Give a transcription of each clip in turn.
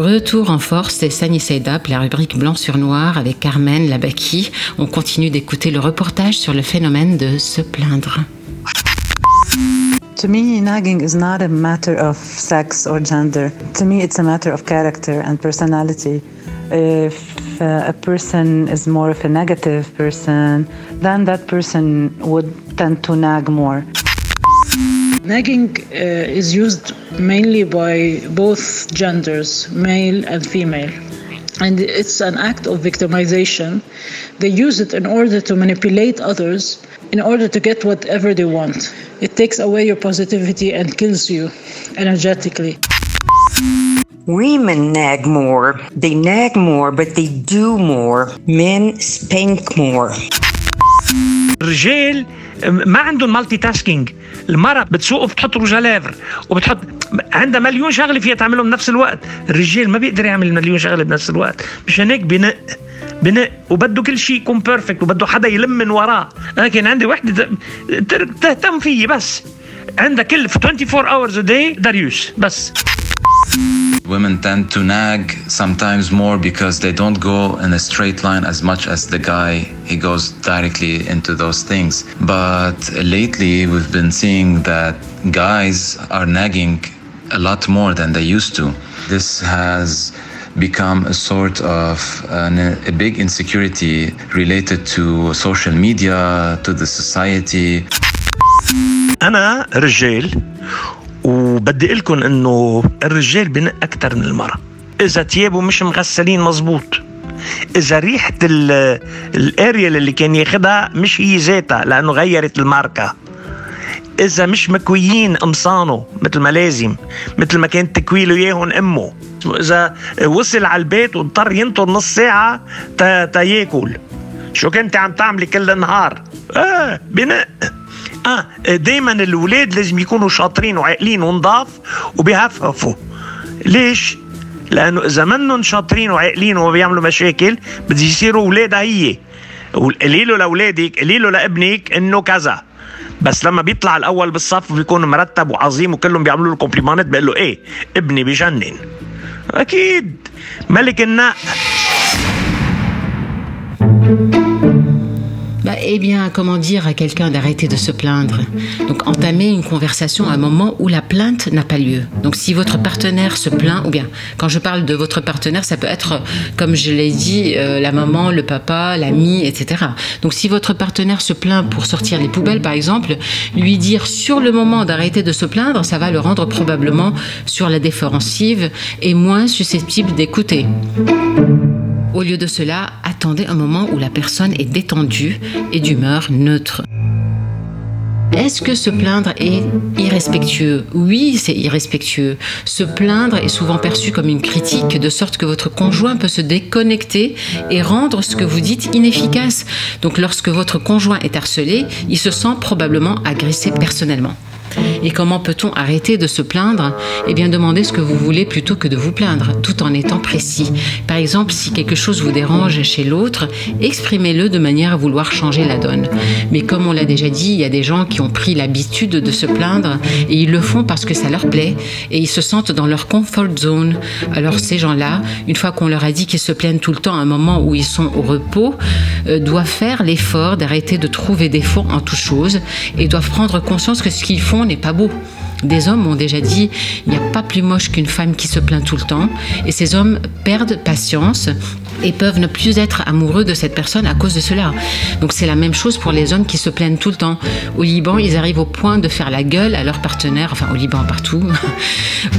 Retour en force, c'est Sunny Side Up, la rubrique Blanc sur Noir avec Carmen Labaki. On continue d'écouter le reportage sur le phénomène de se plaindre. To me, nagging is not a matter of sex or gender. To me, it's a matter of character and personality. If a person is more of a negative person, then that person would tend to nag more. Nagging is used mainly by both genders, male and female. And it's an act of victimization. They use it in order to manipulate others, in order to get whatever they want. It takes away your positivity and kills you energetically. Women nag more. They nag more, but they do more. Men spank more. الرجال ما عندهم مالتي تاسكينج. المرأة بتسوق وبتحط رجها لافر وبتحط عندها مليون شغلة فيها تعملهم بنفس الوقت. الرجال ما بيقدر يعمل مليون شغلة بنفس الوقت. مشان هيك بنق وبده كل شيء يكون بيرفكت وبده حدا يلم من وراه. أنا كان عندي وحدة تهتم فيه بس. عندها كل 24 hours a day داريوس بس. Women tend to nag sometimes more because they don't go in a straight line as much as the guy. He goes directly into those things. But lately we've been seeing that guys are nagging a lot more than they used to. This has become a sort of a big insecurity related to social media, to the society. أنا رجال. وبدي قلكن انه الرجال بنق اكتر من المرأة اذا تيابه مش مغسلين مزبوط اذا ريحة الاريال اللي كان ياخدها مش هي ذاتها لانه غيرت الماركة اذا مش مكويين قمصانه مثل ما لازم مثل ما كانت تكويله ياهن امه اذا وصل على البيت واضطر ينطر نص ساعة تياكل شو كنت عم تعملي كل النهار بنق دايما الولاد لازم يكونوا شاطرين وعاقلين ونضاف وبيهفهفوا ليش؟ لأنه إذا منهم شاطرين وعاقلين وبيعملوا مشاكل بدي يصيروا ولادها هي قليلوا لأولادك قليلوا لأبنك إنه كذا بس لما بيطلع الأول بالصف بيكون مرتب وعظيم وكلهم بيعملوا له كومبليمانات بيقولوا إيه ابني بيجنن أكيد ملك النق Eh bien, comment dire à quelqu'un d'arrêter de se plaindre ? Donc, entamer une conversation à un moment où la plainte n'a pas lieu. Donc, si votre partenaire se plaint, ou bien, quand je parle de votre partenaire, ça peut être, comme je l'ai dit, la maman, le papa, l'ami, etc. Donc, si votre partenaire se plaint pour sortir les poubelles, par exemple, lui dire sur le moment d'arrêter de se plaindre, ça va le rendre probablement sur la défensive et moins susceptible d'écouter. Au lieu de cela, attendez un moment où la personne est détendue et d'humeur neutre. Est-ce que se plaindre est irrespectueux ? Oui, c'est irrespectueux. Se plaindre est souvent perçu comme une critique, de sorte que votre conjoint peut se déconnecter et rendre ce que vous dites inefficace. Donc lorsque votre conjoint est harcelé, il se sent probablement agressé personnellement. Et comment peut-on arrêter de se plaindre ? Eh bien, demandez ce que vous voulez plutôt que de vous plaindre, tout en étant précis. Par exemple, si quelque chose vous dérange chez l'autre, exprimez-le de manière à vouloir changer la donne. Mais comme on l'a déjà dit, il y a des gens qui ont pris l'habitude de se plaindre et ils le font parce que ça leur plaît et ils se sentent dans leur comfort zone. Alors ces gens-là, une fois qu'on leur a dit qu'ils se plaignent tout le temps à un moment où ils sont au repos, doivent faire l'effort d'arrêter de trouver des défaut en toute chose et doivent prendre conscience que ce qu'ils font n'est pas beau. Des hommes ont déjà dit il n'y a pas plus moche qu'une femme qui se plaint tout le temps et ces hommes perdent patience et peuvent ne plus être amoureux de cette personne à cause de cela. Donc c'est la même chose pour les hommes qui se plaignent tout le temps. Au Liban, ils arrivent au point de faire la gueule à leur partenaire, enfin au Liban partout,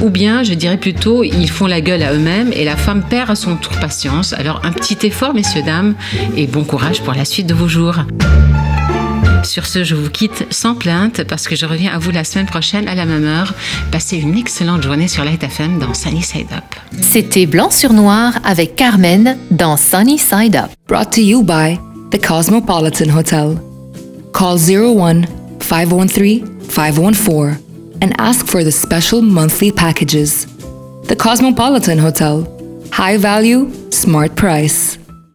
ou bien je dirais plutôt ils font la gueule à eux-mêmes et la femme perd à son tour patience. Alors un petit effort messieurs, dames et bon courage pour la suite de vos jours. Sur ce, je vous quitte sans plainte parce que je reviens à vous la semaine prochaine à la même heure. Passez une excellente journée sur Light FM dans Sunny Side Up. C'était Blanc sur Noir avec Carmen dans Sunny Side Up. Brought to you by the Cosmopolitan Hotel. Call 01-513-514 and ask for the special monthly packages. The Cosmopolitan Hotel. High value, smart price.